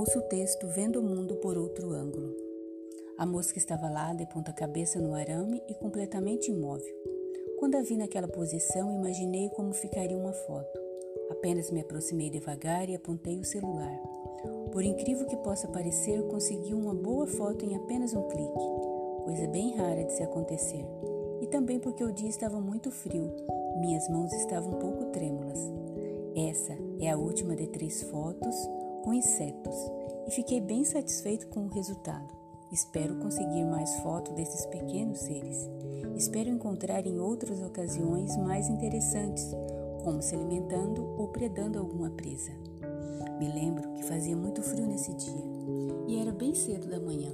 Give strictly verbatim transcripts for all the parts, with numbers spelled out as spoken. Ouço o texto Vendo o Mundo por Outro Ângulo. A mosca estava lá, de ponta cabeça no arame e completamente imóvel. Quando a vi naquela posição, imaginei como ficaria uma foto. Apenas me aproximei devagar e apontei o celular. Por incrível que possa parecer, consegui uma boa foto em apenas um clique, coisa bem rara de se acontecer. E também porque o dia estava muito frio, minhas mãos estavam um pouco trêmulas. Essa é a última de três fotos com insetos e fiquei bem satisfeito com o resultado. Espero conseguir mais fotos desses pequenos seres. Espero encontrar em outras ocasiões mais interessantes, como se alimentando ou predando alguma presa. Me lembro que fazia muito frio nesse dia e era bem cedo da manhã.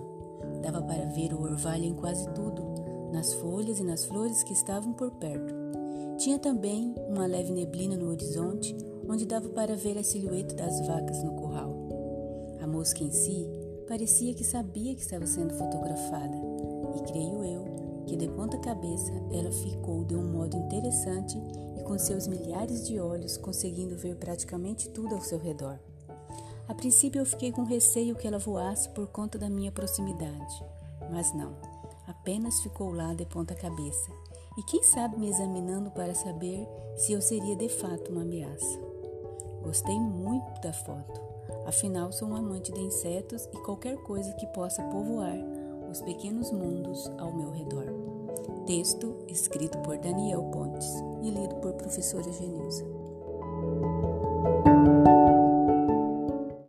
Dava para ver o orvalho em quase tudo, nas folhas e nas flores que estavam por perto. Tinha também uma leve neblina no horizonte, onde dava para ver a silhueta das vacas no curral. A mosca em si parecia que sabia que estava sendo fotografada, e creio eu que de ponta cabeça ela ficou de um modo interessante e com seus milhares de olhos conseguindo ver praticamente tudo ao seu redor. A princípio eu fiquei com receio que ela voasse por conta da minha proximidade, mas não, apenas ficou lá de ponta cabeça. E quem sabe me examinando para saber se eu seria de fato uma ameaça. Gostei muito da foto, afinal sou um amante de insetos e qualquer coisa que possa povoar os pequenos mundos ao meu redor. Texto escrito por Daniel Pontes e lido por professora Genilza.